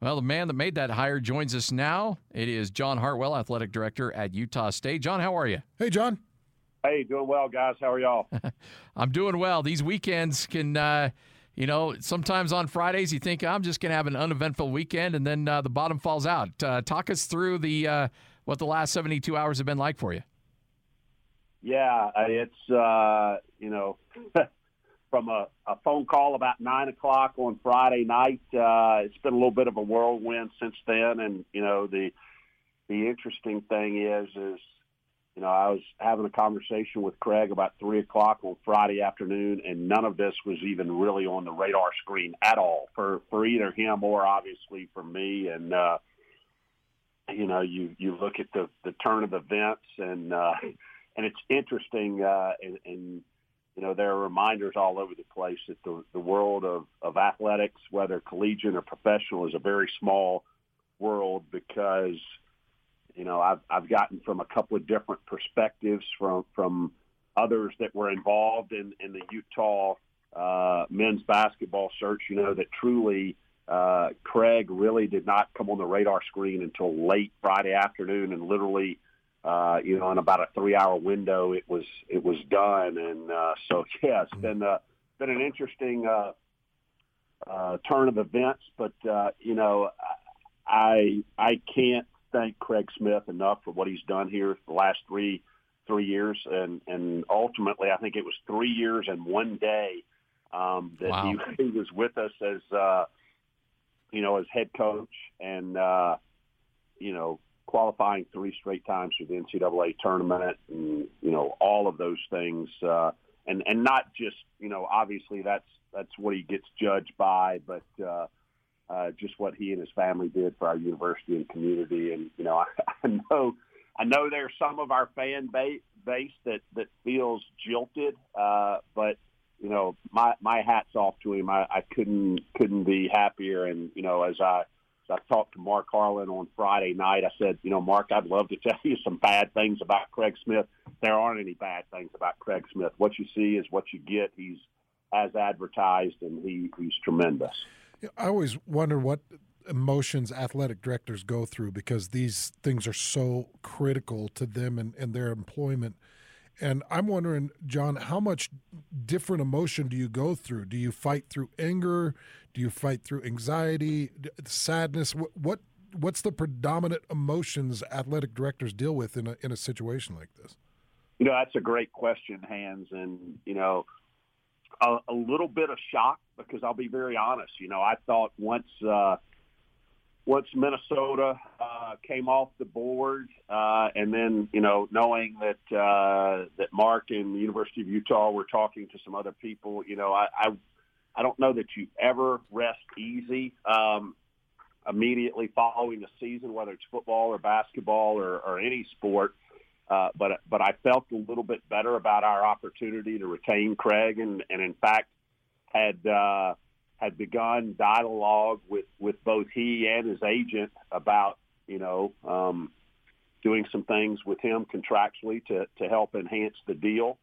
Well, the man that made that hire joins us now. It is John Hartwell, athletic director at Utah State. John, how are you? Hey, John. Hey, doing well, guys. How are y'all? I'm doing well. These weekends can, sometimes on Fridays you think, I'm just going to have an uneventful weekend, and then the bottom falls out. Talk us through what the last 72 hours have been like for you. Yeah, it's, from a phone call about 9 o'clock on Friday night. It's been a little bit of a whirlwind since then. And, the interesting thing is I was having a conversation with Craig about 3 o'clock on Friday afternoon, and none of this was even really on the radar screen at all for either him or obviously for me. And, you look at the turn of events, and it's interesting, there are reminders all over the place that the world of athletics, whether collegiate or professional, is a very small world because, I've gotten from a couple of different perspectives from others that were involved in the Utah men's basketball search, that truly Craig really did not come on the radar screen until late Friday afternoon, and literally in about a 3-hour window, it was done, and so it's been an interesting turn of events. But I can't thank Craig Smith enough for what he's done here the last three years, and ultimately, I think it was 3 years and one day that wow. he was with us as as head coach, and qualifying 3 straight times for the NCAA tournament, and all of those things, and not just obviously that's what he gets judged by, but just what he and his family did for our university and community. And I know there's some of our fan base that feels jilted, but my hat's off to him. I couldn't be happier, and as I talked to Mark Harlan on Friday night. I said, Mark, I'd love to tell you some bad things about Craig Smith. There aren't any bad things about Craig Smith. What you see is what you get. He's as advertised, and he's tremendous. I always wonder what emotions athletic directors go through because these things are so critical to them and their employment. And I'm wondering, John, how much different emotion do you go through? Do you fight through anger? Do you fight through anxiety, sadness? What's the predominant emotions athletic directors deal with in a situation like this? That's a great question, Hans. And, a little bit of shock because I'll be very honest. I thought once Minnesota came off the board, and then knowing that that Mark and the University of Utah were talking to some other people, I don't know that you ever rest easy immediately following a season, whether it's football or basketball or any sport. But I felt a little bit better about our opportunity to retain Craig, and in fact had begun dialogue with both he and his agent about, doing some things with him contractually to help enhance the deal.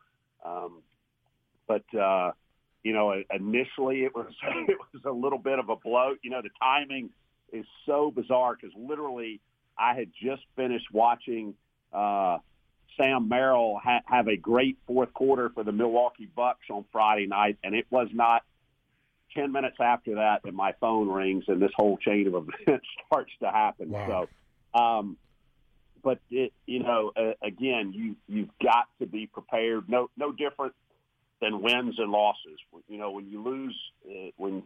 Initially it was a little bit of a blow. The timing is so bizarre because literally I had just finished watching Sam Merrill have a great fourth quarter for the Milwaukee Bucks on Friday night, and it was not 10 minutes after that, and my phone rings, and this whole chain of events starts to happen. Wow. So, but it, again, you've got to be prepared. No different than wins and losses. When you lose,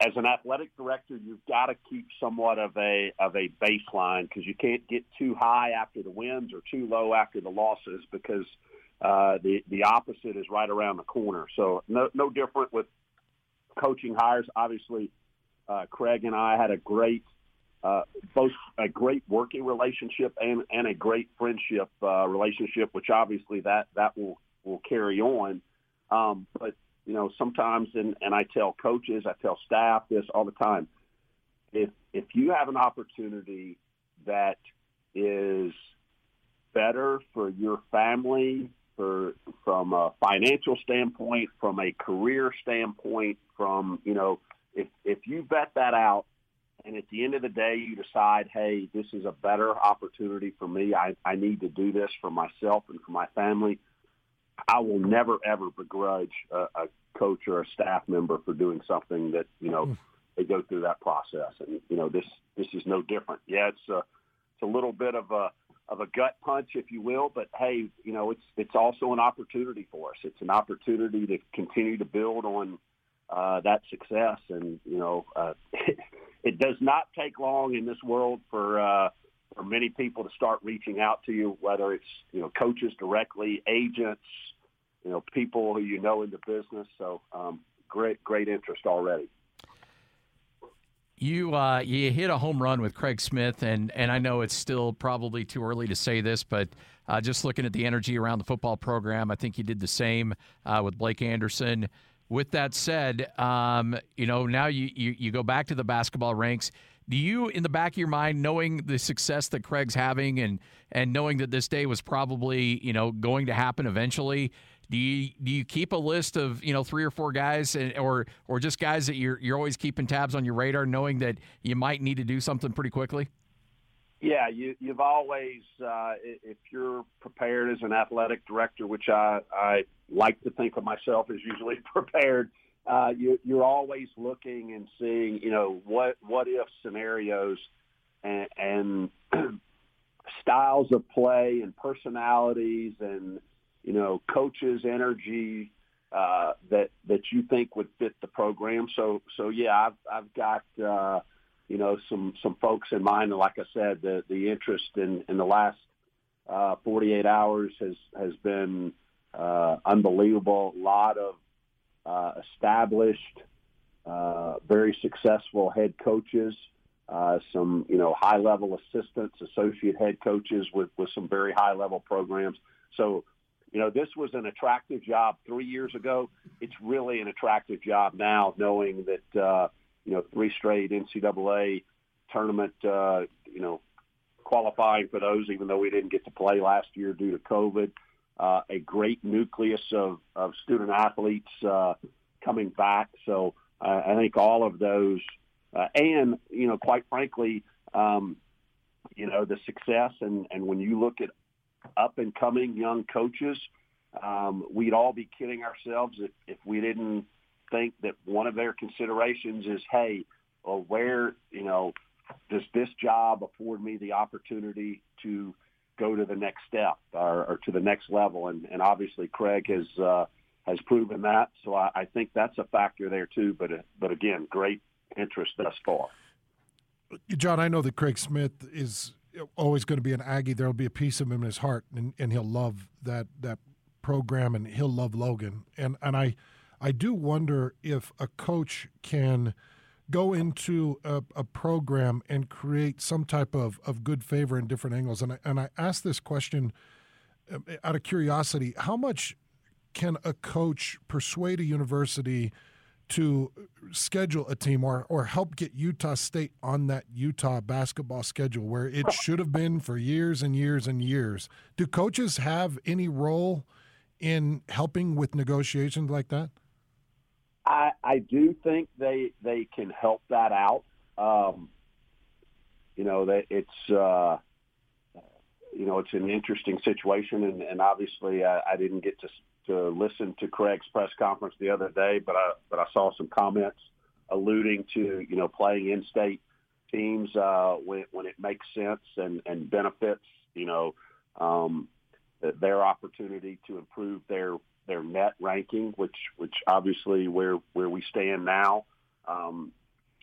as an athletic director, you've got to keep somewhat of a baseline because you can't get too high after the wins or too low after the losses because the opposite is right around the corner. So no different with coaching hires. Obviously, Craig and I had both a great working relationship and a great friendship relationship, which obviously that will carry on. But sometimes, and I tell coaches, I tell staff this all the time. If you have an opportunity that is better for your family, from a financial standpoint, from a career standpoint, if you vet that out And at the end of the day, you decide, hey, this is a better opportunity for me. I need to do this for myself and for my family. I will never, ever begrudge a coach or a staff member for doing something that, you know, they go through that process. And, you know, this is no different. Yeah, it's a little bit of a gut punch, if you will, but, hey, you know, it's also an opportunity for us. It's an opportunity to continue to build on that success. And, you know, it does not take long in this world for many people to start reaching out to you, whether it's, you know, coaches directly, agents, you know, people who you know in the business. So great interest already. You hit a home run with Craig Smith, and I know it's still probably too early to say this, but just looking at the energy around the football program, I think you did the same with Blake Anderson. With that said, you know, now you go back to the basketball ranks. Do you, in the back of your mind, knowing the success that Craig's having and knowing that this day was probably, you know, going to happen eventually, do you keep a list of, you know, 3 or 4 guys or just guys that you're always keeping tabs on your radar, knowing that you might need to do something pretty quickly? Yeah, you've always, if you're prepared as an athletic director, which I like to think of myself as usually prepared, you're always looking and seeing, you know, what if scenarios and styles of play and personalities and, you know, coaches' energy that you think would fit the program. So yeah, I've got you know, some folks in mind. And like I said, the interest in the last 48 hours has been unbelievable. A lot of established, very successful head coaches, some, you know, high-level assistants, associate head coaches with some very high-level programs. So, you know, this was an attractive job 3 years ago. It's really an attractive job now, knowing that, you know, 3 straight NCAA tournament, you know, qualifying for those, even though we didn't get to play last year due to COVID. A great nucleus of student-athletes coming back. So I think all of those and, you know, quite frankly, you know, the success and when you look at up-and-coming young coaches, we'd all be kidding ourselves if we didn't think that one of their considerations is, hey, well, where, you know, does this job afford me the opportunity to go to the next step or to the next level? And obviously Craig has proven that. So I think that's a factor there too. But again, great interest thus far. John, I know that Craig Smith is always going to be an Aggie. There'll be a piece of him in his heart, and he'll love that program, and he'll love Logan. And I do wonder if a coach can go into a program and create some type of good favor in different angles. And I ask this question out of curiosity. How much can a coach persuade a university to schedule a team or help get Utah State on that Utah basketball schedule where it should have been for years and years and years? Do coaches have any role in helping with negotiations like that? I do think they can help that out. You know, that it's you know, it's an interesting situation, and obviously I didn't get to listen to Craig's press conference the other day, but I saw some comments alluding to, you know, playing in-state teams when it makes sense and benefits, you know, their opportunity to improve their net ranking, which obviously where we stand now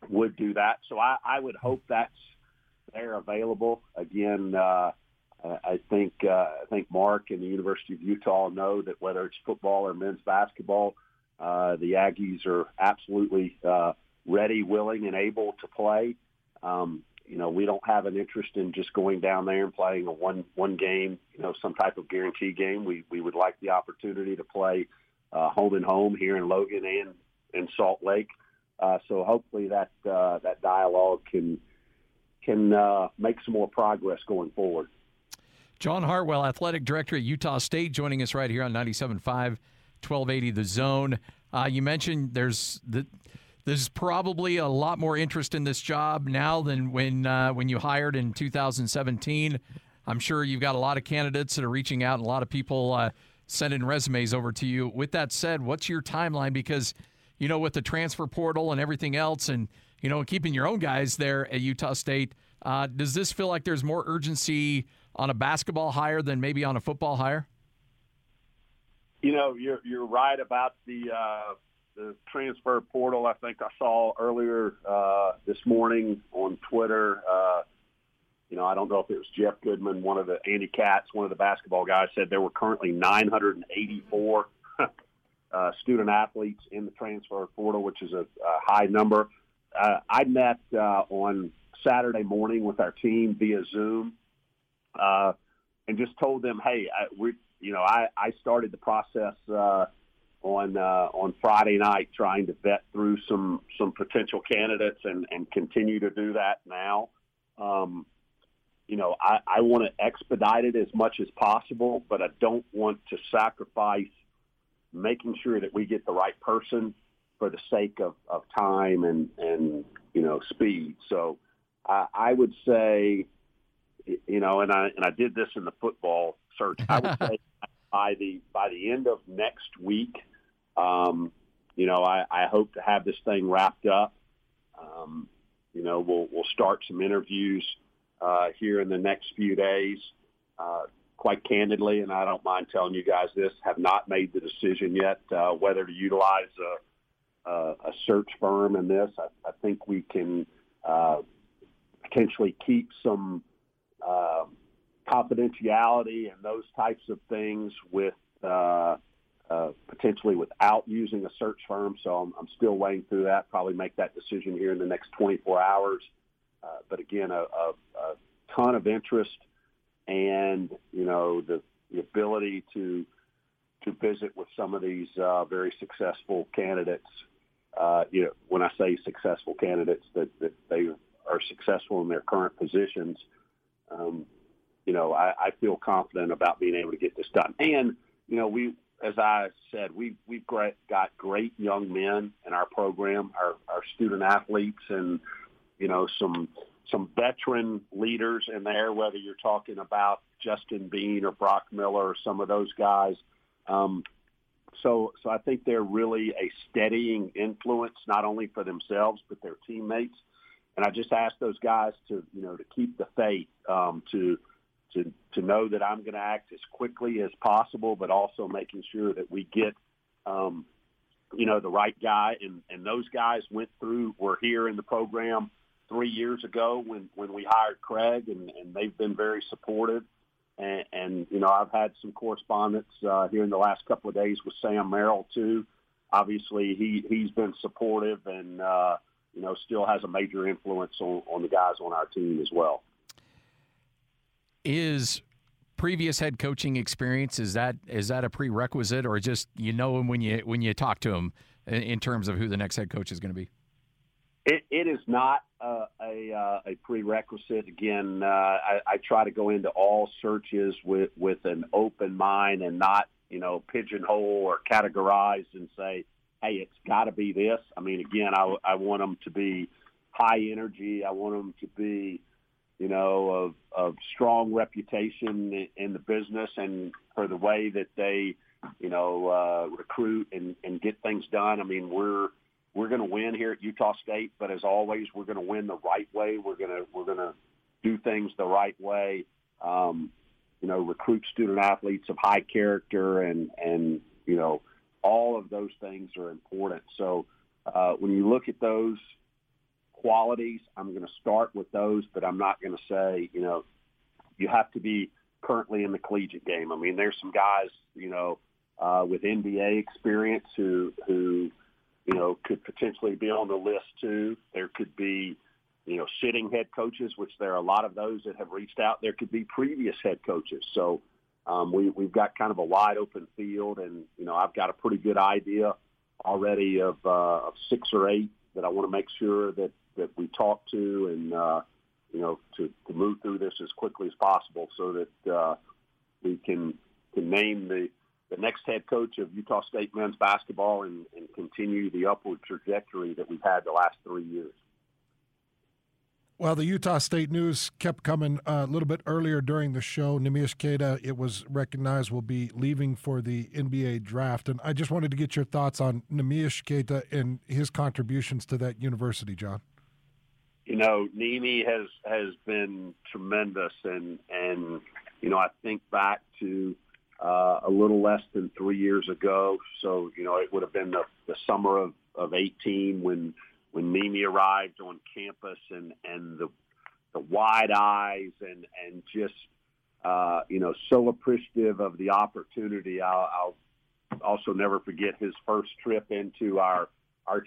would do that. So I would hope that's there available. Again, I think Mark and the University of Utah know that whether it's football or men's basketball, the Aggies are absolutely ready, willing, and able to play. You know, we don't have an interest in just going down there and playing a one game, you know, some type of guarantee game. We would like the opportunity to play home and home here in Logan and in Salt Lake. So hopefully that dialogue can make some more progress going forward. John Hartwell, athletic director at Utah State, joining us right here on 97.5, 1280 The Zone. You mentioned there's the There's probably a lot more interest in this job now than when you hired in 2017. I'm sure you've got a lot of candidates that are reaching out and a lot of people sending resumes over to you. With that said, what's your timeline? Because, you know, with the transfer portal and everything else and, you know, keeping your own guys there at Utah State, does this feel like there's more urgency on a basketball hire than maybe on a football hire? You know, you're right about the transfer portal. I think I saw earlier this morning on Twitter, you know, I don't know if it was Jeff Goodman, Andy Katz, one of the basketball guys, said there were currently 984 student athletes in the transfer portal, which is a high number. I met on Saturday morning with our team via Zoom and just told them, hey, I started the process on Friday night trying to vet through some potential candidates and continue to do that now. You know, I want to expedite it as much as possible, but I don't want to sacrifice making sure that we get the right person for the sake of time and, you know, speed. So I would say, you know, and I did this in the football search, I would say by the end of next week, you know, I hope to have this thing wrapped up. You know, we'll start some interviews here in the next few days. Quite candidly, and I don't mind telling you guys this, have not made the decision yet whether to utilize a search firm in this. I think we can potentially keep some confidentiality and those types of things with potentially without using a search firm. So I'm still weighing through that, probably make that decision here in the next 24 hours. But again, a ton of interest and, you know, the ability to visit with some of these very successful candidates. You know, when I say successful candidates, that they are successful in their current positions. You know, I feel confident about being able to get this done. And, you know, as I said, we've got great young men in our program, our student athletes, and, you know, some veteran leaders in there, whether you're talking about Justin Bean or Brock Miller or some of those guys. So I think they're really a steadying influence, not only for themselves, but their teammates. And I just ask those guys to, you know, to keep the faith, to know that I'm going to act as quickly as possible, but also making sure that we get, you know, the right guy. And those guys were here in the program 3 years ago when we hired Craig, and they've been very supportive. And you know, I've had some correspondence here in the last couple of days with Sam Merrill, too. Obviously, he's been supportive and, you know, still has a major influence on the guys on our team as well. Is previous head coaching experience, is that a prerequisite, or just you know him when you talk to him in terms of who the next head coach is going to be? It is not a prerequisite. Again, I try to go into all searches with an open mind and not, you know, pigeonhole or categorize and say, hey, it's got to be this. I mean, again, I want them to be high energy. I want them to be, you know, of strong reputation in the business and for the way that they, you know, recruit and get things done. I mean, we're going to win here at Utah State, but as always, we're going to win the right way. We're going to do things the right way. You know, recruit student athletes of high character, and you know, all of those things are important. So when you look at those qualities, I'm going to start with those, but I'm not going to say, you know, you have to be currently in the collegiate game. I mean, there's some guys, you know, with NBA experience who you know, could potentially be on the list too. There could be, you know, sitting head coaches, which there are a lot of those that have reached out. There could be previous head coaches. So we've got kind of a wide open field, and, you know, I've got a pretty good idea already of 6 or 8 that I want to make sure that we talk to and, you know, to move through this as quickly as possible so that we can name the the next head coach of Utah State men's basketball and continue the upward trajectory that we've had the last 3 years. Well, the Utah State news kept coming a little bit earlier during the show. Neemias Queta, it was recognized, will be leaving for the NBA draft. And I just wanted to get your thoughts on Neemias Queta and his contributions to that university, John. You know, Nemi has been tremendous. And you know, I think back to a little less than 3 years ago. So, you know, it would have been the summer of 18 when Nemi arrived on campus and the wide eyes and just, you know, so appreciative of the opportunity. I'll also never forget his first trip into our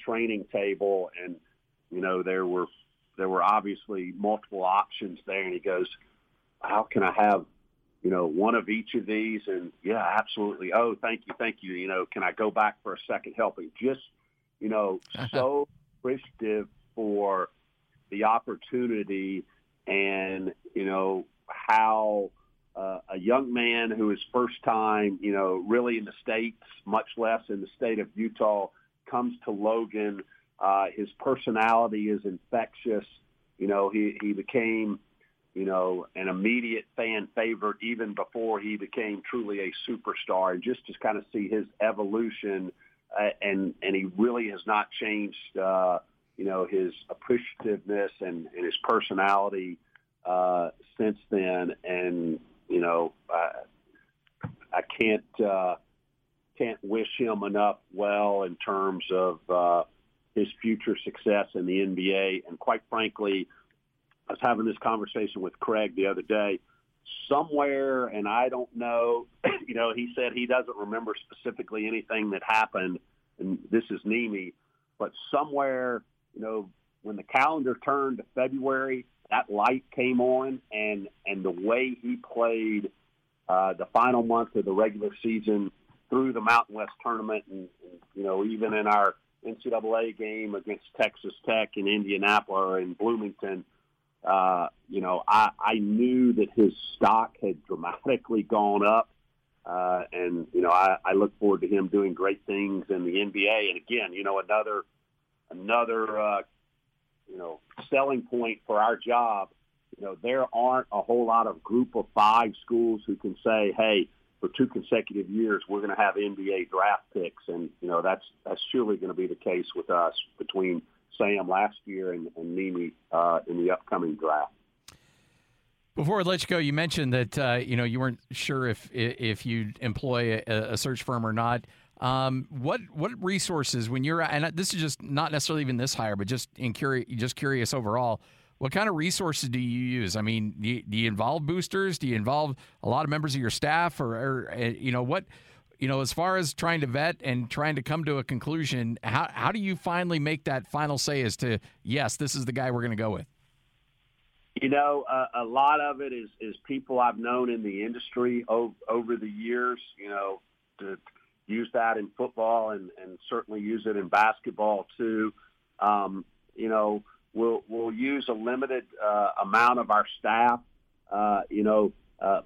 training table. And, you know, there were obviously multiple options there. And he goes, how can I have, you know, one of each of these? And, yeah, absolutely. Oh, thank you. You know, can I go back for a second helping? Just, you know, so appreciative for the opportunity and, you know, how a young man who is first time, you know, really in the States, much less in the state of Utah, comes to Logan. His personality is infectious. You know, he became, you know, an immediate fan favorite even before he became truly a superstar. And just to kind of see his evolution, and he really has not changed, you know, his appreciativeness and his personality since then. And, you know, I can't wish him enough well in terms of his future success in the NBA. And quite frankly, I was having this conversation with Craig the other day somewhere, and I don't know, you know, he said he doesn't remember specifically anything that happened, and this is Nemi, but somewhere, you know, when the calendar turned to February, that light came on, and the way he played the final month of the regular season through the Mountain West Tournament, and you know, even in our NCAA game against Texas Tech in Indianapolis or in Bloomington, you know, I knew that his stock had dramatically gone up. And, you know, I look forward to him doing great things in the NBA. And, again, you know, another you know, selling point for our job, you know, there aren't a whole lot of group of five schools who can say, hey, for two consecutive years, we're going to have NBA draft picks. And, you know, that's surely going to be the case with us between Sam last year and Nemi in the upcoming draft. Before I let you go, you mentioned that, you know, you weren't sure if you'd employ a search firm or not. What resources when you're – and this is just not necessarily even this hire, but just curious overall – what kind of resources do you use? I mean, do you involve boosters? Do you involve a lot of members of your staff, or you know what? You know, as far as trying to vet and trying to come to a conclusion, how do you finally make that final say as to yes, this is the guy we're going to go with? You know, a lot of it is people I've known in the industry over the years. You know, to use that in football and certainly use it in basketball too. You know. We'll use a limited amount of our staff. You know,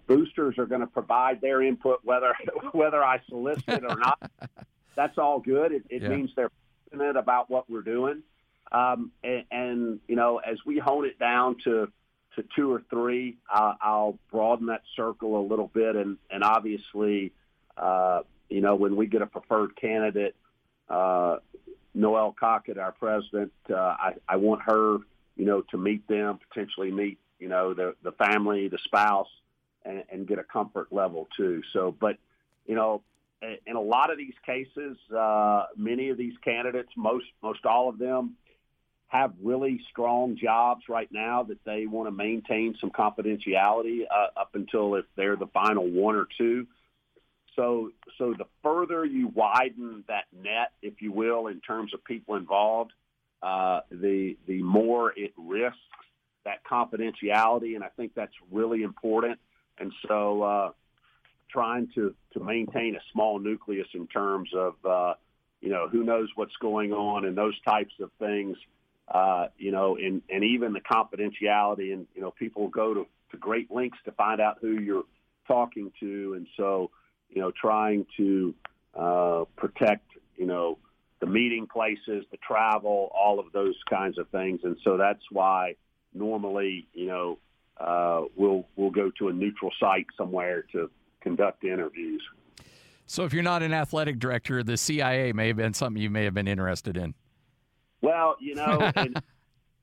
boosters are going to provide their input, whether I solicit it or not. That's all good. It means they're passionate about what we're doing. And you know, as we hone it down to two or three, I'll broaden that circle a little bit. And obviously, you know, when we get a preferred candidate, Noelle Cockett, our president, I want her, you know, to meet them, potentially meet, you know, the family, the spouse, and get a comfort level too. So, but, you know, in a lot of these cases, many of these candidates, most all of them, have really strong jobs right now that they want to maintain some confidentiality up until if they're the final one or two. So the further you widen that net, if you will, in terms of people involved, the more it risks that confidentiality, and I think that's really important. And so trying to maintain a small nucleus in terms of, you know, who knows what's going on and those types of things, you know, and even the confidentiality. And, you know, people go to great lengths to find out who you're talking to. And so, trying to protect, the meeting places, the travel, all of those kinds of things. And so that's why normally, we'll go to a neutral site somewhere to conduct interviews. So if you're not an athletic director, the CIA may have been something you may have been interested in. Well, in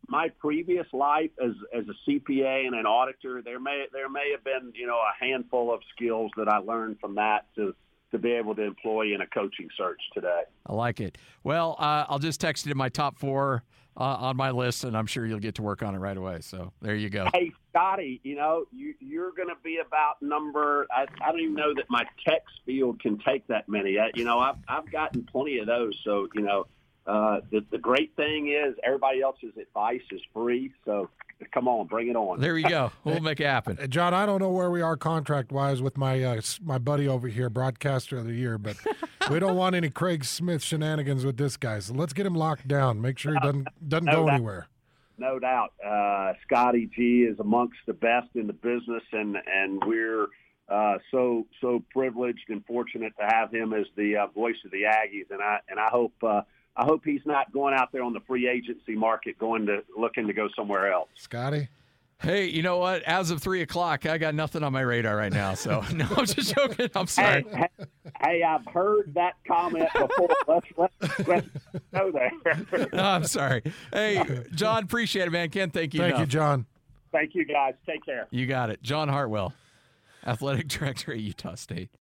my previous life as a CPA and an auditor, there may have been, a handful of skills that I learned from that to be able to employ in a coaching search today. I like it. Well, I'll just text you my top four on my list, and I'm sure you'll get to work on it right away. So there you go. Hey, Scotty, you're going to be about number – I don't even know that my text field can take that many. I've gotten plenty of those. So, the great thing is everybody else's advice is free. So come on, bring it on. There you go. We'll make it happen. John, I don't know where we are contract-wise with my buddy over here, broadcaster of the year, but we don't want any Craig Smith shenanigans with this guy. So let's get him locked down. Make sure he doesn't go anywhere. No doubt. Scotty G is amongst the best in the business, and we're so privileged and fortunate to have him as the voice of the Aggies. And I hope. I hope he's not going out there on the free agency market looking to go somewhere else. Scotty? Hey, you know what? As of 3 o'clock, I got nothing on my radar right now. So, no, I'm just joking. I'm sorry. Hey, I've heard that comment before. Let's go there. No, I'm sorry. Hey, John, appreciate it, man. Can't thank you enough. Thank you, John. Thank you, guys. Take care. You got it. John Hartwell, athletic director at Utah State.